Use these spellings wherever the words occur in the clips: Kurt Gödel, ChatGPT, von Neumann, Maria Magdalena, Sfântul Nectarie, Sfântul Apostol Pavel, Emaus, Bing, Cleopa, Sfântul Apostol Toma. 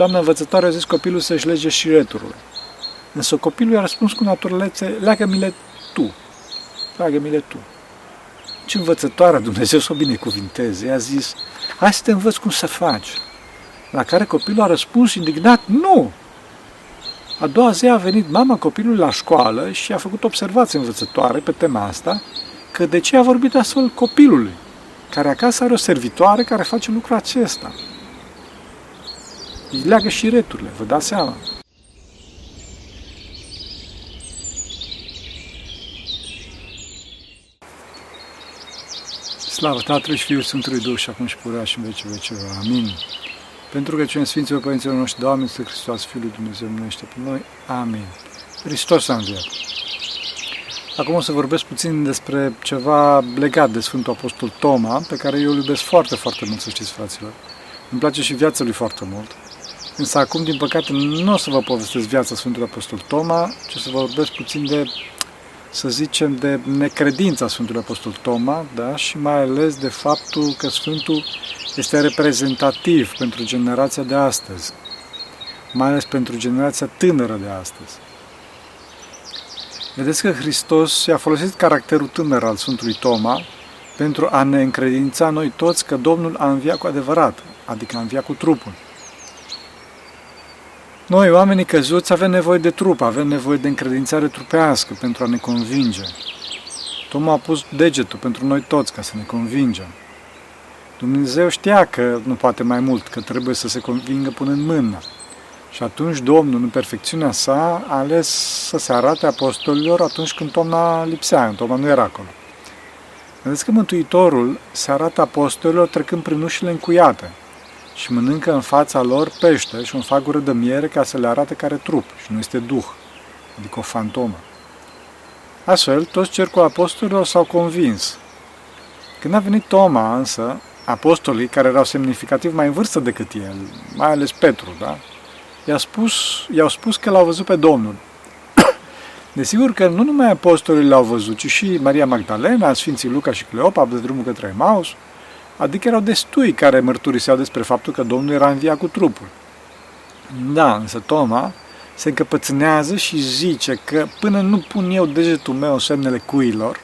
Doamna învățătoare, a zis copilul să-și lege șireturile. Însă copilul i-a răspuns cu naturalețe, leagă-mi-le tu. Leagă-mi-le tu. Și învățătoarea, Dumnezeu să o binecuvinteze, i-a zis, hai să te învăț cum să faci. La care copilul a răspuns indignat, nu! A doua zi a venit mama copilului la școală și a făcut observații învățătoare pe tema asta, că de ce a vorbit astfel copilului, care acasă are o servitoare care face lucrul acesta. Îi leagă șireturile, vă dați seama. Slavă Tatălui și Fiului Sfântului Duh și acum și purea și în vecii vecilor. Amin. Pentru că cei Sfinților Părinților noștri, Doamne, este Hristos, Fiul lui Dumnezeu, mânește pe noi. Amin. Hristos a înviat. Acum o să vorbesc puțin despre ceva legat de Sfântul Apostol Toma, pe care eu îl iubesc foarte, foarte mult, să știți, fraților. Îmi place și viața lui foarte mult. Însă acum, din păcate, nu o să vă povestesc viața Sfântului Apostol Toma, ci o să vă vorbesc puțin de, să zicem, de necredința Sfântului Apostol Toma, da? Și mai ales de faptul că Sfântul este reprezentativ pentru generația de astăzi, mai ales pentru generația tânără de astăzi. Vedeți că Hristos i-a folosit caracterul tânăr al Sfântului Toma pentru a ne încredința noi toți că Domnul a înviat cu adevărat, adică a înviat cu trupul. Noi, oamenii căzuți, avem nevoie de trup, avem nevoie de încredințare trupească pentru a ne convinge. Toma a pus degetul pentru noi toți ca să ne convingem. Dumnezeu știa că nu poate mai mult, că trebuie să se convingă punând mâna. Și atunci Domnul, în perfecțiunea sa, a ales să se arate apostolilor atunci când Toma lipsea, când Toma nu era acolo. Vedeți că Mântuitorul se arată apostolilor trecând prin ușile încuiate și mănâncă în fața lor pește și un fac gură de miere ca să le arate care trup și nu este duh, adică o fantomă. Astfel, toți cercul apostolilor s-au convins. Când a venit Toma, însă, apostolii, care erau semnificativ mai în vârstă decât el, mai ales Petru, da? I-au spus că l-au văzut pe Domnul. Desigur că nu numai apostolii l-au văzut, ci și Maria Magdalena, Sfinții Luca și Cleopa, pe drumul către Emaus, adică erau destui care mărturiseau despre faptul că Domnul era înviat cu trupul. Da, însă Toma se încăpățânează și zice că până nu pun eu degetul meu în semnele cuilor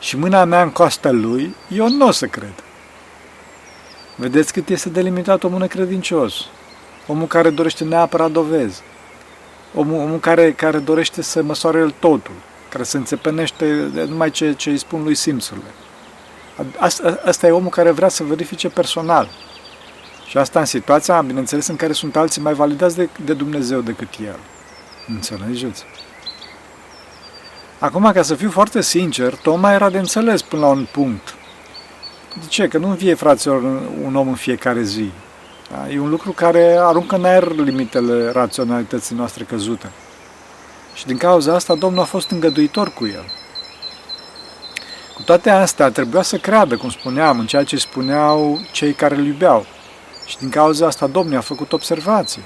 și mâna mea în coasta lui, eu nu o să cred. Vedeți cât este delimitat omul necredincios, omul care dorește neapărat dovezi, omul care dorește să măsoare el totul, care se înțepenește numai ce îi spun lui simțurile. Asta e omul care vrea să verifice personal. Și asta în situația, bineînțeles, în care sunt alții mai validați de Dumnezeu decât el. Înțelegeți? Acum, ca să fiu foarte sincer, Toma era de înțeles până la un punct. De ce? Că nu învie, fraților, un om în fiecare zi. Da? E un lucru care aruncă în aer limitele raționalității noastre căzute. Și din cauza asta, Domnul a fost îngăduitor cu el. Cu toate astea, trebuia să creadă, cum spuneam, în ceea ce spuneau cei care îl iubeau. Și din cauza asta, Domnul a făcut observații.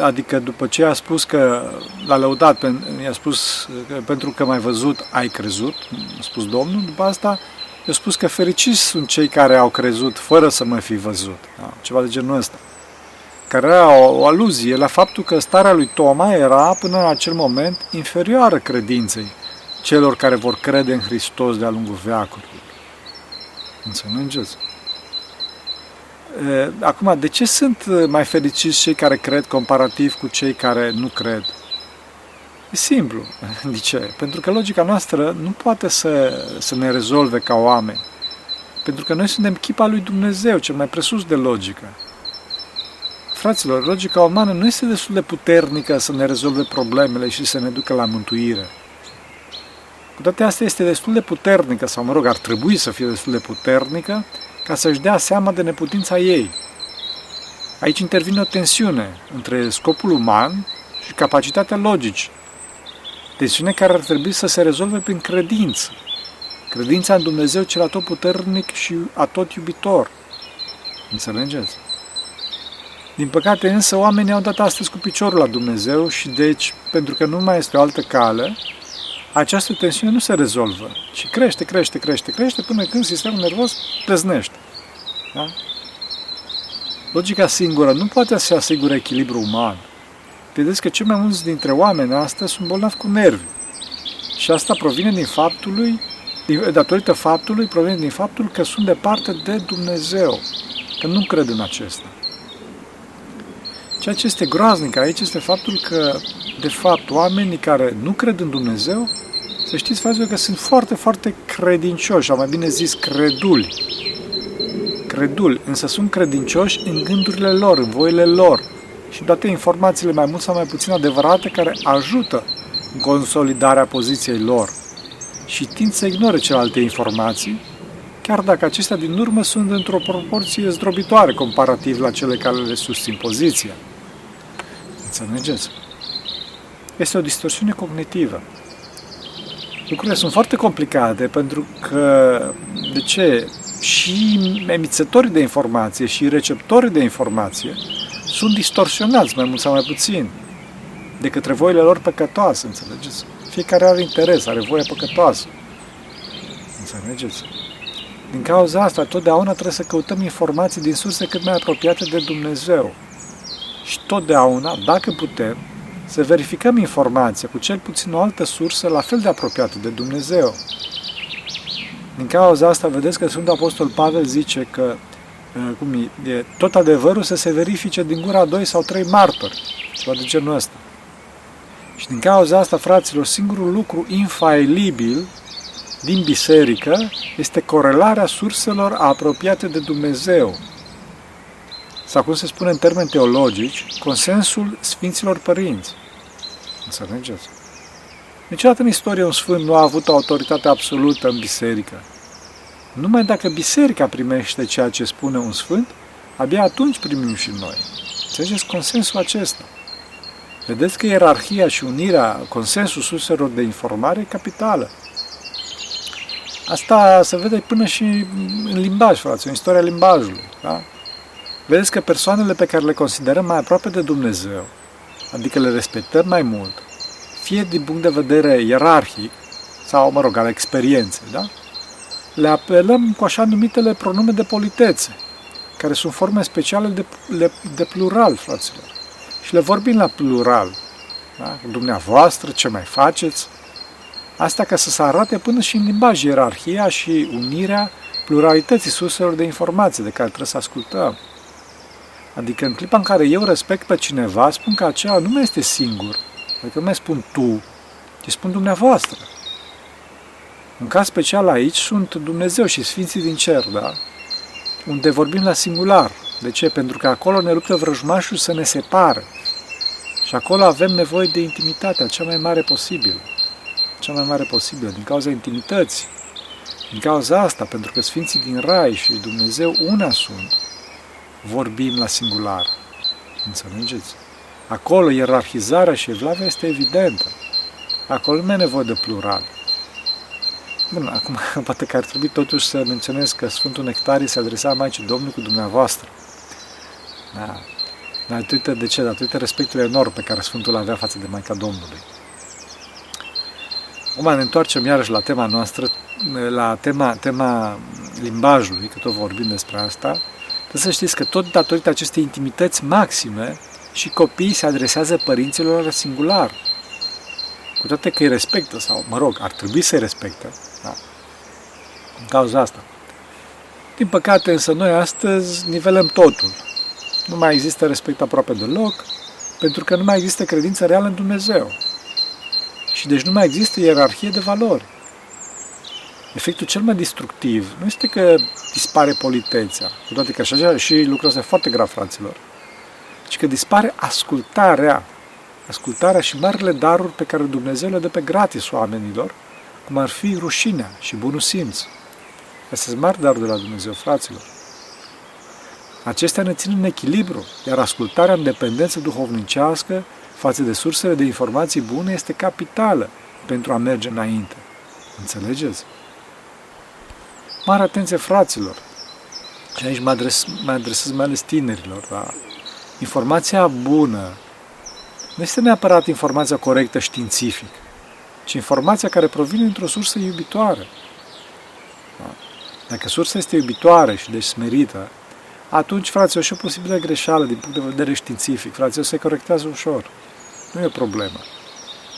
Adică după ce a spus că l-a lăudat, i-a spus că pentru că m-ai văzut, ai crezut, a spus Domnul, după asta, eu spus că fericiți sunt cei care au crezut fără să mă fi văzut. Da? Ceva de genul ăsta. Care era o aluzie la faptul că starea lui Toma era, până în acel moment, inferioară credinței celor care vor crede în Hristos de-a lungul veacurilor. Înțelegeți? Acum, de ce sunt mai fericiți cei care cred comparativ cu cei care nu cred? E simplu. De ce? Pentru că logica noastră nu poate să ne rezolve ca oameni. Pentru că noi suntem chipa lui Dumnezeu, cel mai presus de logică. Fraților, logica umană nu este destul de puternică să ne rezolve problemele și să ne ducă la mântuire. Cu toate astea este destul de puternică, sau mă rog, ar trebui să fie destul de puternică, ca să-și dea seama de neputința ei. Aici intervine o tensiune între scopul uman și capacitatea logică. Tensiune care ar trebui să se rezolve prin credință. Credința în Dumnezeu cel atotputernic și atotiubitor. Înțelegeți? Din păcate însă oamenii au dat astăzi cu piciorul la Dumnezeu și deci, pentru că nu mai este o altă cale, această tensiune nu se rezolvă, ci crește, până când sistemul nervos trăznește. Da? Logica singură nu poate să asigure echilibru uman. Vedeți că cei mai mulți dintre oameni astăzi sunt bolnavi cu nervi. Și asta provine din faptul că sunt departe de Dumnezeu, că nu cred în acesta. Ceea ce este groaznic aici este faptul că, de fapt, oamenii care nu cred în Dumnezeu, să știți faptul că sunt foarte, foarte credincioși, sau mai bine zis, creduli. Creduli, însă sunt credincioși în gândurile lor, în voile lor și toate informațiile mai mult sau mai puțin adevărate care ajută în consolidarea poziției lor și tind să ignore celelalte informații, chiar dacă acestea din urmă sunt într-o proporție zdrobitoare comparativ la cele care le susțin poziția. Înțelegeți? Este o distorsiune cognitivă. Lucrurile sunt foarte complicate pentru că, de ce, și emițătorii de informație și receptorii de informație sunt distorsionați mai mult sau mai puțin de către voile lor păcătoase, înțelegeți? Fiecare are interes, are voie păcătoasă. Înțelegeți? Din cauza asta, totdeauna trebuie să căutăm informații din surse cât mai apropiate de Dumnezeu. Și totdeauna, dacă putem, să verificăm informația cu cel puțin o altă sursă la fel de apropiată de Dumnezeu. Din cauza asta, vedeți că Sfântul Apostol Pavel zice că tot adevărul să se verifice din gura a 2 sau 3 martori, ceva de genul ăsta. Și din cauza asta, fraților, singurul lucru infailibil din biserică este corelarea surselor apropiate de Dumnezeu. Sau, cum se spune în termeni teologici, consensul Sfinților Părinți. Înțelegeți? Niciodată în istorie un sfânt nu a avut o autoritate absolută în biserică. Numai dacă biserica primește ceea ce spune un sfânt, abia atunci primim și noi. Înțelegeți consensul acesta? Vedeți că ierarhia și unirea, consensul surselor de informare e capitală. Asta se vede până și în limbaj, fraților, în istoria limbajului, da? Vedeți că persoanele pe care le considerăm mai aproape de Dumnezeu, adică le respectăm mai mult, fie din punct de vedere ierarhic sau, al experienței, da? Le apelăm cu așa numitele pronume de politețe, care sunt forme speciale de plural, fraților. Și le vorbim la plural, da? Dumneavoastră, ce mai faceți? Asta ca să se arate până și în limbaj ierarhia și unirea pluralității surselor de informații de care trebuie să ascultăm. Adică în clipa în care eu respect pe cineva, spun că acela nu mai este singur. Adică nu mai spun tu, ci spun dumneavoastră. În caz special aici sunt Dumnezeu și Sfinții din Cer, da? Unde vorbim la singular. De ce? Pentru că acolo ne luptă vrăjmașul să ne separe. Și acolo avem nevoie de intimitatea cea mai mare posibilă. Cea mai mare posibilă, din cauza intimității. Din cauza asta, pentru că Sfinții din Rai și Dumnezeu una sunt, vorbim la singular. Înțelegeți? Acolo ierarhizarea și evlavia este evidentă. Acolo nu e nevoie de plural. Bun, acum poate că ar trebui totuși să menționez că Sfântul Nectarie se adresa Maicii Domnului cu dumneavoastră. Da. Datorită respectului enorm pe care Sfântul avea față de Maica Domnului. Acum ne întoarcem iarăși la tema noastră, la tema limbajului, că tot vorbim despre asta. Să știți că tot datorită acestei intimități maxime și copiii se adresează părinților singular. Cu toate că îi respectă sau, ar trebui să-i respectă. Da? În cauza asta. Din păcate, însă, noi astăzi nivelăm totul. Nu mai există respect aproape deloc, pentru că nu mai există credință reală în Dumnezeu. Și deci nu mai există ierarhie de valori. Efectul cel mai destructiv nu este că dispare politețea, cu toate că așa și lucrul ăsta e foarte grav, fraților, ci că dispare ascultarea și marile daruri pe care Dumnezeu le dă pe gratis oamenilor, cum ar fi rușinea și bunul simț. Astea sunt mari daruri de la Dumnezeu, fraților. Acestea ne țin în echilibru, iar ascultarea în dependență duhovnicească față de sursele de informații bune este capitală pentru a merge înainte. Înțelegeți? Mare atenție, fraților, și aici mă adresez mai ales tinerilor, da? Informația bună nu este neapărat informația corectă științific, ci informația care provine dintr-o sursă iubitoare. Da? Dacă sursa este iubitoare și deci smerită, atunci, frate, și o posibilă greșeală din punct de vedere științific, frate, se corectează ușor. Nu e o problemă.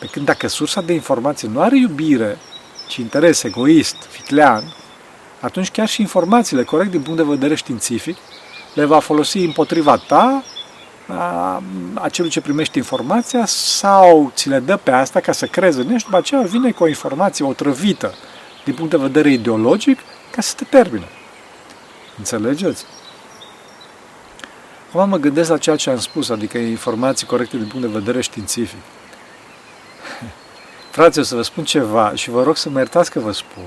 Pe când dacă sursa de informație nu are iubire, ci interes egoist, viclean, atunci chiar și informațiile corect din punct de vedere științific le va folosi împotriva ta, a celui ce primește informația, sau ți le dă pe asta ca să crezi în ești, după aceea vine cu o informație otrăvită din punct de vedere ideologic ca să te termine. Înțelegeți? Acum mă gândesc la ceea ce am spus, adică informații corecte din punct de vedere științific. Frate, o să vă spun ceva și vă rog să mă iertați că vă spun.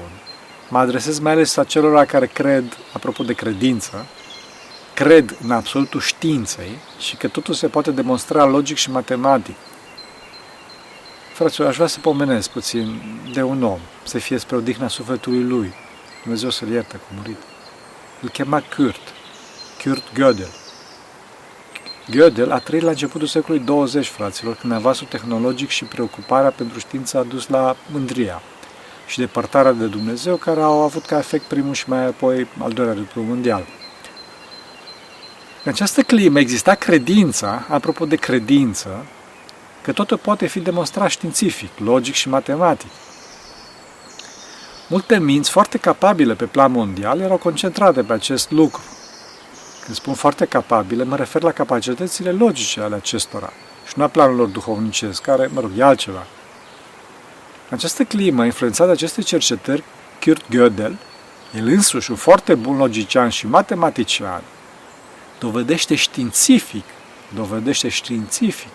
Mă adresez mai ales acelora care cred, apropo de credință, cred în absolutul științei și că totul se poate demonstra logic și matematic. Frate, aș vrea să pomenesc puțin de un om, să fie spre odihna sufletului lui. Dumnezeu să-l ierte că a murit. Îl chema Kurt Gödel. Gödel a trăit la începutul secolului 20, fraților, când avansul tehnologic și preocuparea pentru știință a dus la mândria și depărtarea de Dumnezeu, care au avut ca efect primul și mai apoi al doilea război mondial. În această climă exista credința, apropo de credință, că totul poate fi demonstrat științific, logic și matematic. Multe minți foarte capabile pe plan mondial erau concentrate pe acest lucru. Când spun foarte capabile, mă refer la capacitățile logice ale acestora și nu a planurilor duhovnicesc, care, mă rog, e altceva. În această climă, influențat de aceste cercetări, Kurt Gödel, el însuși un foarte bun logician și matematician, dovedește științific,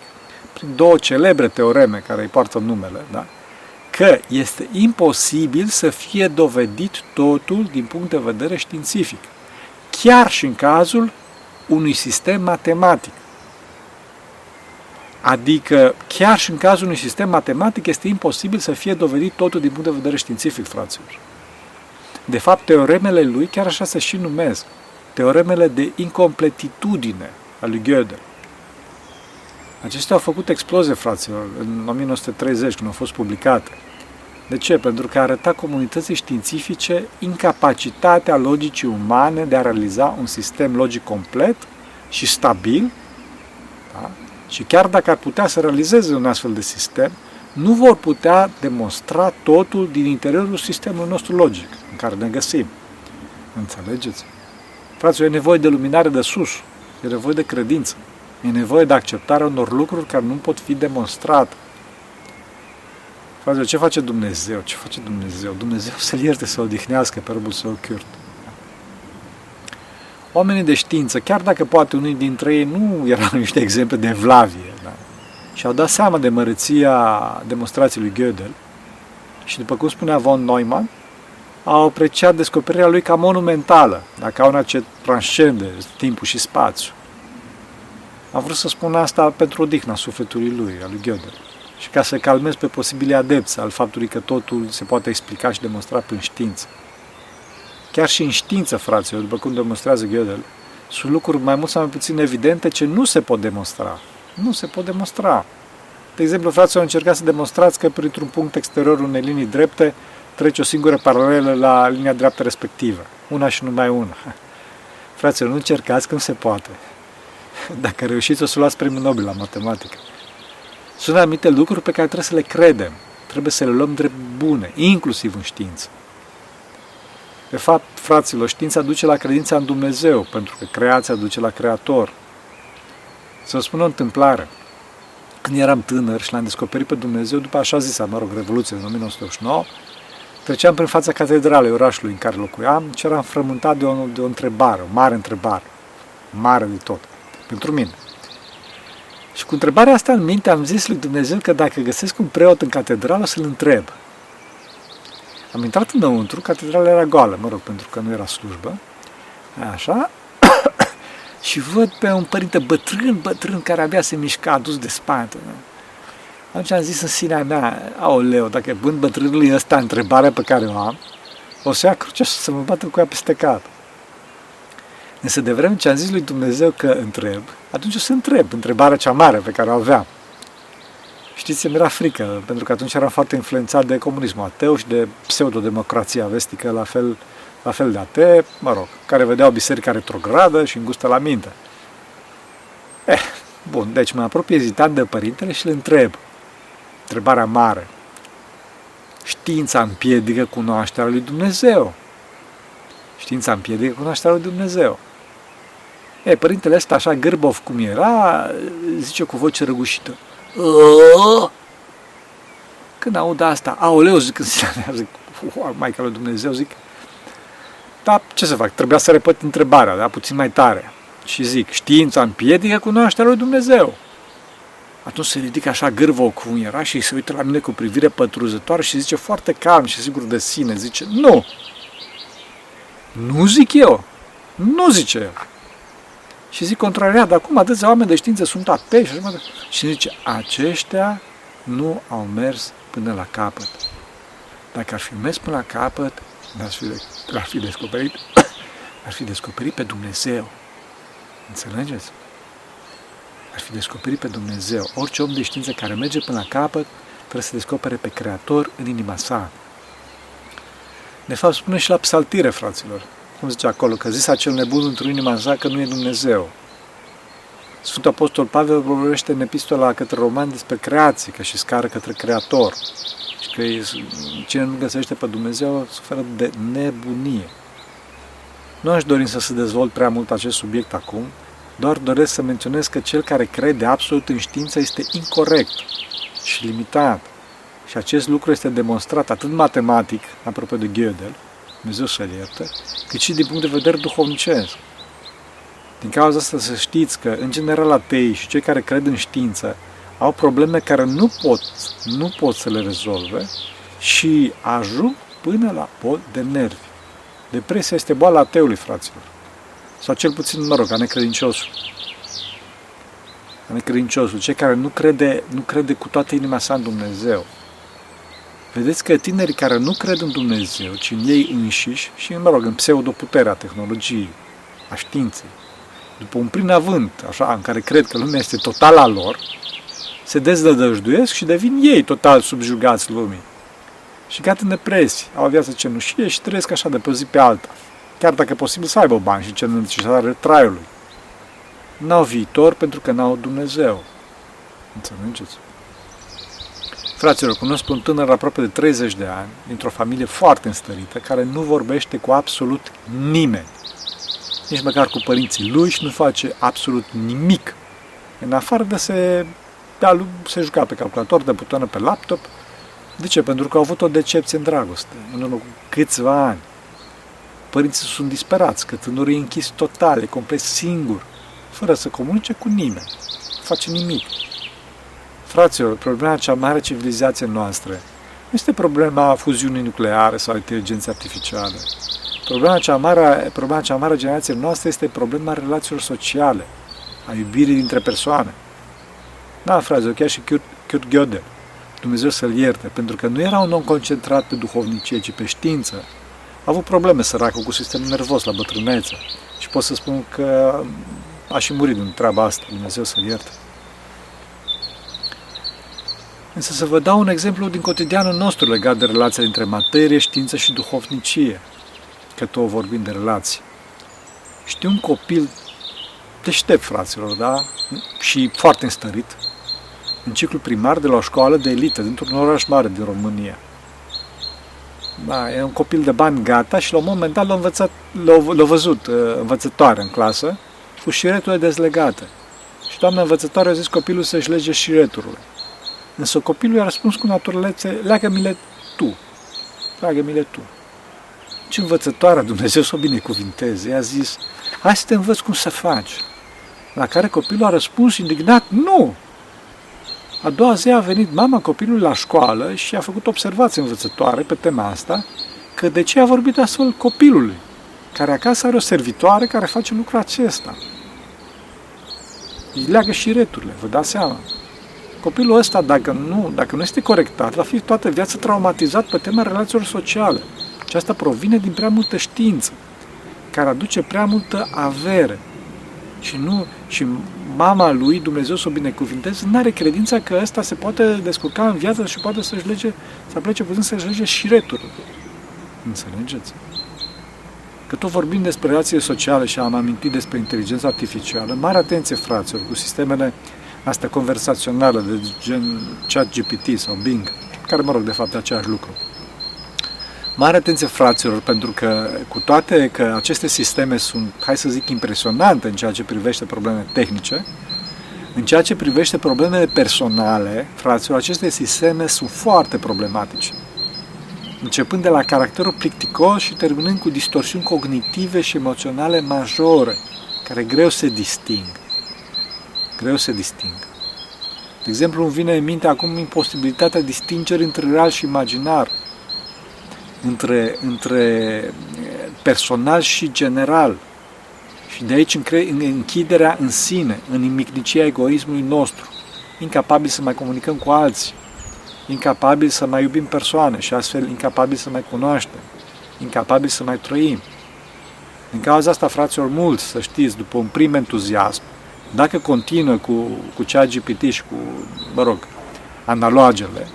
prin două celebre teoreme care îi poartă numele, da? Că este imposibil să fie dovedit totul din punct de vedere științific, chiar și în cazul unui sistem matematic. Adică, chiar și în cazul unui sistem matematic este imposibil să fie dovedit totul din punct de vedere științific, fraților. De fapt, teoremele lui chiar așa se și numesc, teoremele de incompletitudine a lui Gödel. Acestea au făcut explozie, fraților, în 1930, când au fost publicate. De ce? Pentru că arăta comunității științifice incapacitatea logicii umane de a realiza un sistem logic complet și stabil, da? Și chiar dacă ar putea să realizeze un astfel de sistem, nu vor putea demonstra totul din interiorul sistemului nostru logic în care ne găsim. Înțelegeți? Fraților, e nevoie de luminare de sus, e nevoie de credință, e nevoie de acceptarea unor lucruri care nu pot fi demonstrate. Fraților, ce face Dumnezeu? Ce face Dumnezeu? Dumnezeu să-l ierte, să odihnească pe robul său Kurt. Oamenii de știință, chiar dacă poate unii dintre ei nu erau niște exemple de evlavie, da? Și au dat seama de măreția demonstrației lui Gödel și, după cum spunea von Neumann, au apreciat descoperirea lui ca monumentală, dacă au una ce transcende timpul și spațiu. Am vrut să spun asta pentru odihna sufletului lui, a lui Gödel, și ca să calmez pe posibili adepți al faptului că totul se poate explica și demonstra prin știință. Chiar și în știință, fraților, după cum demonstrează Gödel, sunt lucruri mai mult sau mai puțin evidente ce nu se pot demonstra. Nu se pot demonstra. De exemplu, fraților, încercați să demonstrați că printr-un punct exterior unei linii drepte trece o singură paralelă la linia dreaptă respectivă. Una și numai una. Fraților, nu încercați cum se poate. Dacă reușiți, o să luați premiul Nobel la matematică. Sunt anumite lucruri pe care trebuie să le credem. Trebuie să le luăm drept bune, inclusiv în știință. De fapt, fraților, știința duce la credința în Dumnezeu, pentru că creația duce la Creator. Să vă spun o întâmplare. Când eram tânăr și l-am descoperit pe Dumnezeu, după așa zisa, mă rog, Revoluție din 1989, treceam prin fața catedralei orașului în care locuiam și eram frământat de o întrebare, o mare întrebare, mare de tot, pentru mine. Și cu întrebarea asta în minte am zis lui Dumnezeu că dacă găsesc un preot în catedrală, o să-l întreb. Am intrat înăuntru, catedrala era goală, mă rog, pentru că nu era slujbă, așa, și văd pe un părinte bătrân, care abia se mișca, adus de spate. Atunci am zis în sinea mea, aoleu, dacă vând bătrânului ăsta întrebarea pe care o am, o să ia crucea și să mă bată cu ea peste cap. Însă de vreme ce am zis lui Dumnezeu că întreb, atunci o să întreb întrebarea cea mare pe care o aveam. Știți, mi-era frică, pentru că atunci eram foarte influențat de comunismul ateu și de pseudodemocrația vestică, la fel la fel de atee, care vedeau biserica retrogradă și îngustă la minte. Bun, deci mă apropie ezitant de părintele și îl întreb. Întrebarea mare. Știința împiedică cunoașterea lui Dumnezeu. Știința împiedică cunoașterea lui Dumnezeu. Ei, părintele ăsta, așa gârbov cum era, zice cu voce răgușită. Când aud asta, aoleu, zic în sinea mea, zic, Maica lui Dumnezeu, zic, da, ce să fac, trebuia să repet întrebarea, da, puțin mai tare. Și zic, știința împiedică cunoașterea lui Dumnezeu. Atunci se ridică așa gârvă cum era și se uită la mine cu privire pătruzătoare și zice foarte calm și sigur de sine, zice, nu, nu zic eu, nu zice eu. Și zic contrariat, dar cum atâția oameni de știință sunt atei și așa mai departe. Și zice, aceștia nu au mers până la capăt. Dacă ar fi mers până la capăt, ar fi descoperit pe Dumnezeu. Înțelegeți? Ar fi descoperit pe Dumnezeu. Orice om de știință care merge până la capăt trebuie să descopere pe Creator în inima sa. De fapt, spune și la Psaltire, fraților. Cum zice acolo? Că zisa cel nebun într-o inima sa că nu e Dumnezeu. Sfântul Apostol Pavel vorbește în epistola către romani despre creație, că și scară către Creator. Și că cine nu găsește pe Dumnezeu suferă de nebunie. Nu aș dori să se dezvolt prea mult acest subiect acum, doar doresc să menționez că cel care crede absolut în știință este incorect și limitat. Și acest lucru este demonstrat atât matematic, apropo de Gödel, Dumnezeu să-l ierte, cât și din punct de vedere duhovnicesc. Din cauza asta să știți că, în general, ateii și cei care cred în știință au probleme care nu pot să le rezolve și ajung până la pod de nervi. Depresia este boala ateului, fraților. Sau cel puțin, a necredinciosul. A necredinciosul, cei care nu crede cu toată inima sa în Dumnezeu. Vedeți că tinerii care nu cred în Dumnezeu, ci în ei înșiși și, în pseudoputerea tehnologiei, a științei, după un prin avânt, așa, în care cred că lumea este total a lor, se deznădăjduiesc și devin ei total subjugați lumii. Și gata în depresie, au o viață cenușie și trăiesc așa de pe o zi pe alta, chiar dacă posibil să aibă bani și ce necesare traiului. N-au viitor pentru că n-au Dumnezeu. Înțelegeți? Fraților, cunosc un tânăr aproape de 30 de ani, dintr-o familie foarte înstărită, care nu vorbește cu absolut nimeni. Nici măcar cu părinții lui și nu face absolut nimic. În afară de se juca pe calculator, de butoane pe laptop. De ce? Pentru că au avut o decepție în dragoste, în urmă cu câțiva ani. Părinții sunt disperați, că tânărul e închis total, e complet singur, fără să comunice cu nimeni, nu face nimic. Fraților, problema cea mare civilizației noastre nu este problema fuziunii nucleare sau inteligenței artificiale. Problema cea mare generației noastre este problema relațiilor sociale, a iubirii dintre persoane. Da, fraților, chiar și Kurt Gödel, Dumnezeu să-l ierte, pentru că nu era un om concentrat pe duhovnicie, ci pe știință. A avut probleme săracul cu sistemul nervos la bătrânețe și pot să spun că a și murit din treaba asta, Dumnezeu să-l ierte. Însă să vă dau un exemplu din cotidianul nostru legat de relația dintre materie, știință și duhovnicie, că tot vorbim de relații. Știu un copil deștept, fraților, da? Și foarte înstărit, în ciclu primar de la o școală de elită, dintr-un oraș mare din România. Da, e un copil de bani gata și la un moment dat l-a văzut învățătoarea în clasă cu șireturile dezlegate. Și doamna învățătoare a zis copilul să-și lege șireturile. Însă copilul i-a răspuns cu naturalețe, leagă-mi-le tu. Și învățătoarea, Dumnezeu să o binecuvinteze, i-a zis, hai să te învăț cum să faci. La care copilul a răspuns indignat, nu! A doua zi a venit mama copilului la școală și a făcut observații învățătoare pe tema asta, că de ce a vorbit astfel copilului, care acasă are o servitoare care face lucrul acesta. Îi leagă șireturile, vă dați seama. Copilul ăsta, dacă nu este corectat, va fi toată viața traumatizat pe tema relațiilor sociale. Și asta provine din prea multă știință, care aduce prea multă avere. Și mama lui, Dumnezeu să o binecuvinteze, n-are credința că ăsta se poate descurca în viață și poate să plece puțin să-și lege șireturile. Înțelegeți? Că tot vorbim despre relație sociale și am amintit despre inteligența artificială, mare atenție, fraților, cu sistemele astea conversaționale de gen ChatGPT sau Bing, care, mă rog, de fapt, e același lucru. Mare atenție, fraților, pentru că, cu toate că aceste sisteme sunt, hai să zic, impresionante în ceea ce privește probleme tehnice, în ceea ce privește problemele personale, fraților, aceste sisteme sunt foarte problematice. Începând de la caracterul plicticos și terminând cu distorsiuni cognitive și emoționale majore, care greu se disting. Greu se disting. De exemplu, îmi vine în minte acum imposibilitatea distingerii între real și imaginar, între personal și general. Și de aici închiderea în sine, în nimicnicia egoismului nostru, incapabil să mai comunicăm cu alții, incapabil să mai iubim persoane și astfel incapabil să mai cunoaștem, incapabil să mai trăim. Din cauza asta, fraților, mulți, să știți, după un prim entuziasm, dacă continuă cu ChatGPT și cu, mă rog, analogele,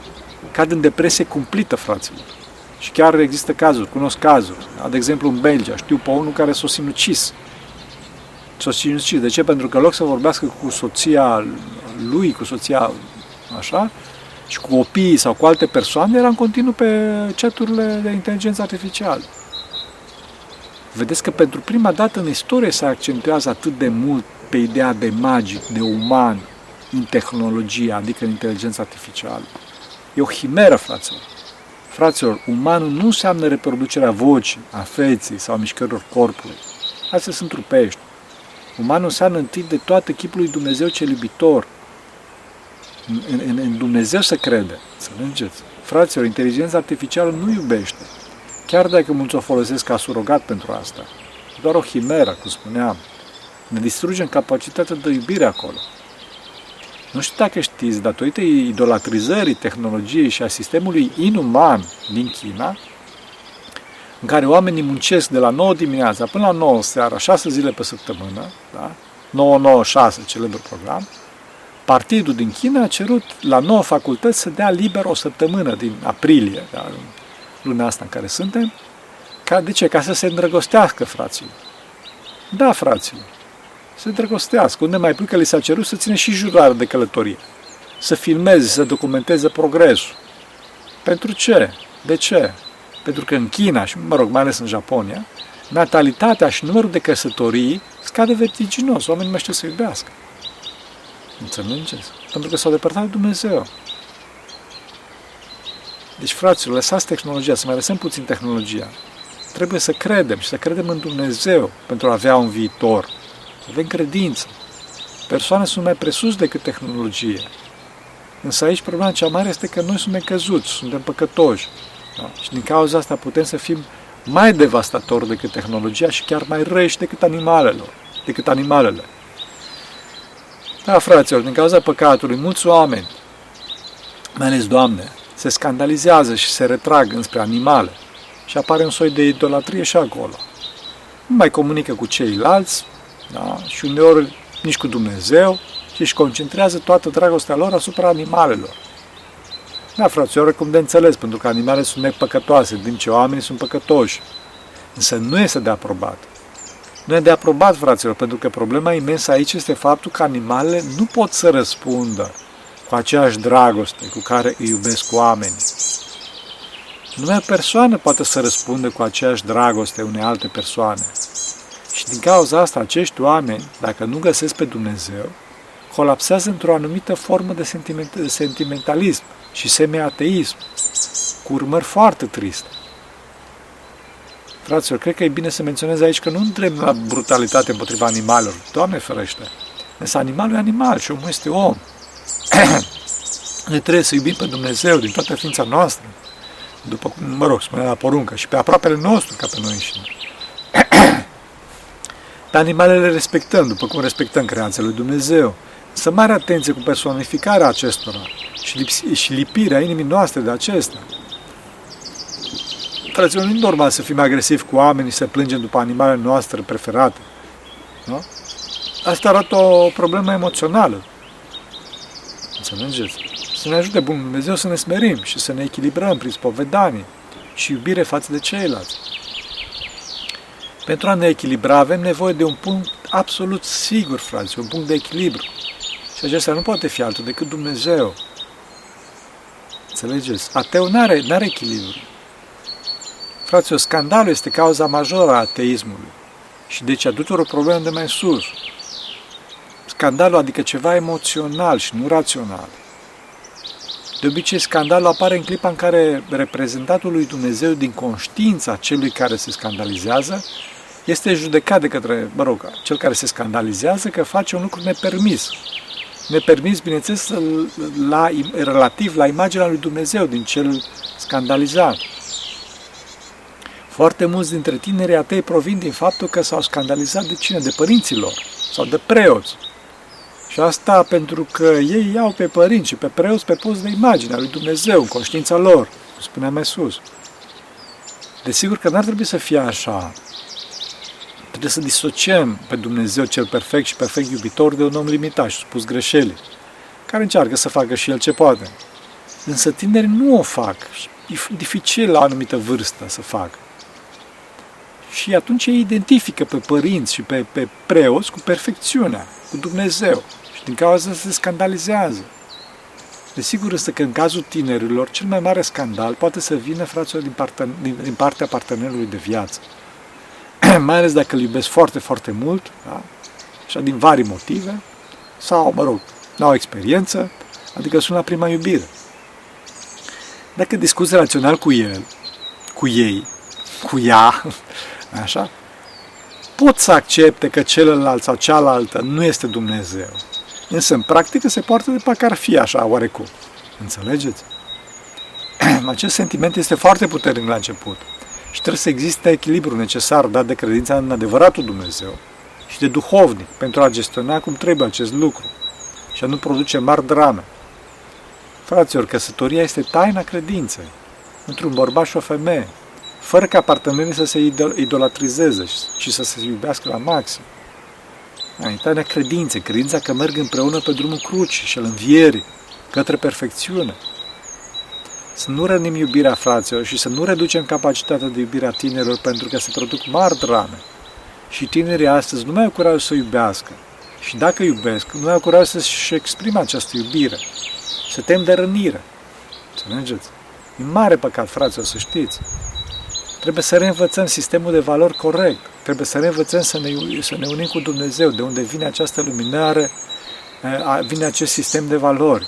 cad în depresie cumplită, fraților. Și chiar există cazuri, cunosc cazuri. De exemplu, în Belgia, știu pe unul care s-a sinucis. S-a sinucis. De ce? Pentru că în loc să vorbească cu soția lui, cu soția așa, și cu copiii sau cu alte persoane, era în continuu pe chat-urile de inteligență artificială. Vedeți că pentru prima dată în istorie se accentuează atât de mult pe ideea de magic, de uman, în tehnologie, adică în inteligența artificială. E o himeră, fraților. Fraților, umanul nu înseamnă reproducerea vocii, a feței sau a mișcărilor corpului. Astea sunt trupești. Umanul înseamnă întâi de toate chipul lui Dumnezeu cel iubitor. În Dumnezeu se crede, înțelegeți? Fraților, inteligența artificială nu iubește, chiar dacă mulți o folosesc ca surogat pentru asta. E doar o himeră, cum spuneam. Ne distrugem capacitatea de iubire acolo. Nu știu dacă știți, datorită idolatrizării tehnologiei și a sistemului inuman din China, în care oamenii muncesc de la 9 dimineața până la 9 seara, 6 zile pe săptămână, da? 9-9-6, celebrul program, partidul din China a cerut la 9 facultăți să dea liber o săptămână din aprilie, da? Luna asta în care suntem, ca să se îndrăgostească, fraților. Da, fraților. Să îndrăgostească. Unde mai pui că li s-a cerut să ține și jurare de călătorie. Să filmeze, să documenteze progresul. Pentru ce? De ce? Pentru că în China și, mă rog, mai ales în Japonia, natalitatea și numărul de căsătorii scade vertiginos. Oamenii nu știu să iubească. Înțelegeți? Pentru că s-au depărtat de Dumnezeu. Deci, fraților, lăsați tehnologia, să mai lăsăm puțin tehnologia. Trebuie să credem și să credem în Dumnezeu pentru a avea un viitor. Avem credință. Persoane sunt mai presus decât tehnologie. Însă aici problema cea mare este că noi suntem căzuți, suntem păcătoși. Da? Și din cauza asta putem să fim mai devastatori decât tehnologia și chiar mai răi decât animalele. Da, fraților, din cauza păcatului, mulți oameni, mai ales doamne, se scandalizează și se retrag înspre animale și apare un soi de idolatrie și acolo. Nu mai comunică cu ceilalți, da? Și uneori nici cu Dumnezeu și își concentrează toată dragostea lor asupra animalelor. Da, fraților, oricum de înțeles, pentru că animalele sunt nepăcătoase, din ce oamenii sunt păcătoși. Însă nu este de aprobat. Nu e de aprobat, fraților, pentru că problema imensă aici este faptul că animalele nu pot să răspundă cu aceeași dragoste cu care îi iubesc oamenii. Numai o persoană poate să răspundă cu aceeași dragoste unei alte persoane. Și din cauza asta, acești oameni, dacă nu găsesc pe Dumnezeu, colapsează într-o anumită formă de sentimentalism și semiateism, cu urmări foarte triste. Fraților, cred că e bine să menționez aici că nu întreb la brutalitate împotriva animalelor. Doamne ferește! Însă animalul e animal și omul este om. Ne trebuie să iubim pe Dumnezeu din toată ființa noastră. După cum, mă rog, spunea la poruncă. Și pe aproapele nostru ca pe noi înșine. Pe animalele le respectăm, după cum respectăm creanțele lui Dumnezeu. Însă mare atenție cu personificarea acestora și lipirea inimii noastre de acestea. Fraților, nu e normal să fim agresivi cu oamenii, să plângem după animalele noastre preferate. Nu? Asta arată o problemă emoțională. Înțelegeți? Să ne ajute Bunul Dumnezeu să ne smerim și să ne echilibrăm prin spovedanie și iubire față de ceilalți. Pentru a ne echilibra avem nevoie de un punct absolut sigur, fraților, un punct de echilibru. Și acesta nu poate fi altul decât Dumnezeu. Înțelegeți? Ateu n-are echilibru. Fraților, scandalul este cauza majoră a ateismului și deci a tuturor problemelor de mai sus. Scandalul adică ceva emoțional și nu rațional. De obicei, scandalul apare în clipa în care reprezentantul lui Dumnezeu din conștiința celui care se scandalizează este judecat de către, cel care se scandalizează că face un lucru nepermis. Nepermis, bineînțeles, relativ la imaginea lui Dumnezeu din cel scandalizat. Foarte mulți dintre tinerii atei provin din faptul că s-au scandalizat de cine? De părinții lor sau de preoți. Și asta pentru că ei iau pe părinți și pe preoți pe post de imagine a lui Dumnezeu, în conștiința lor, cum spuneam mai sus. Desigur că n-ar trebui să fie așa. Trebuie să disociem pe Dumnezeu cel perfect și perfect iubitor de un om limitat și supus greșelii, care încearcă să facă și el ce poate. Însă tinerii nu o fac. E dificil la o anumită vârstă să facă. Și atunci ei identifică pe părinți și pe preoți cu perfecțiunea, cu Dumnezeu. Și din cauza asta se scandalizează. Desigur este că în cazul tinerilor, cel mai mare scandal poate să vină, fraților, din partea partenerului de viață. Mai ales dacă îl iubesc foarte, foarte mult, da? Așa, din vari motive, sau, n-au experiență, adică sunt la prima iubire. Dacă discuți rațional cu el, cu ei, cu ea, așa, pot să accepte că celălalt sau cealaltă nu este Dumnezeu. Însă, în practică, se poartă de parcă ar fi așa, oarecum. Înțelegeți? Acest sentiment este foarte puternic la început și trebuie să existe echilibrul necesar dat de credința în adevăratul Dumnezeu și de duhovnic pentru a gestiona cum trebuie acest lucru și a nu produce mari drame. Fraților, căsătoria este taina credinței într-un bărbat și o femeie, fără ca partenerii să se idolatrizeze, ci să se iubească la maxim. Taina credinței, credința că merg împreună pe drumul crucii și al învierii, către perfecțiune. Să nu rănim iubirea, fraților, și să nu reducem capacitatea de iubire a tinerilor, pentru că se produc mari drame. Și tinerii astăzi nu mai au curajul să iubească. Și dacă iubesc, nu mai au curajul să-și exprime această iubire. Se tem de rănire. Înțelegeți? E mare păcat, fraților, să știți. Trebuie să reînvățăm sistemul de valori corect. Trebuie să reînvățăm să ne unim cu Dumnezeu, de unde vine această luminare, vine acest sistem de valori.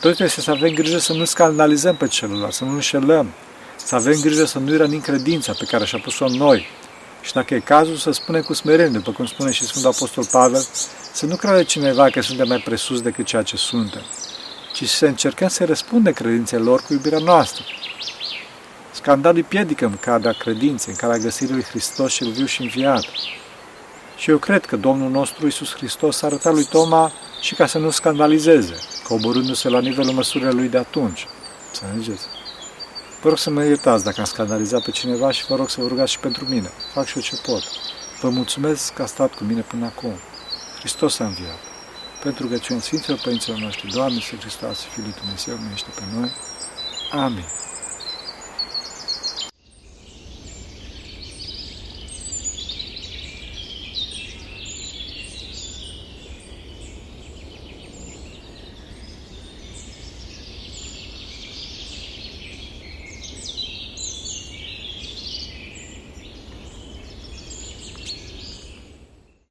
Tot trebuie să avem grijă să nu scandalizăm pe celălalt, să nu înșelăm, să avem grijă să nu-i rănim credința pe care și-a pus-o în noi. Și dacă e cazul, să spunem cu smerenie, după cum spune și Sfântul Apostol Pavel, să nu crede cineva că suntem mai presus decât ceea ce suntem, ci să încercăm să răspundem credinței lor cu iubirea noastră. Scandalul piedică în calea credinței, în calea găsirii lui Hristos cel viu și înviat. Și eu cred că Domnul nostru Iisus Hristos s-a arătat lui Toma și ca să nu scandalizeze, coborându-se la nivelul măsurilor lui de atunci. Să înțelegeți. Vă rog să mă iertați dacă am scandalizat pe cineva și vă rog să vă rugați și pentru mine. Fac și eu ce pot. Vă mulțumesc că a stat cu mine până acum. Hristos a înviat. Pentru rugăciunea Sfinților Părinților noștri, Doamne, Iisuse Hristos, Fiul lui Dumnezeu, miluiește pe noi. Amin.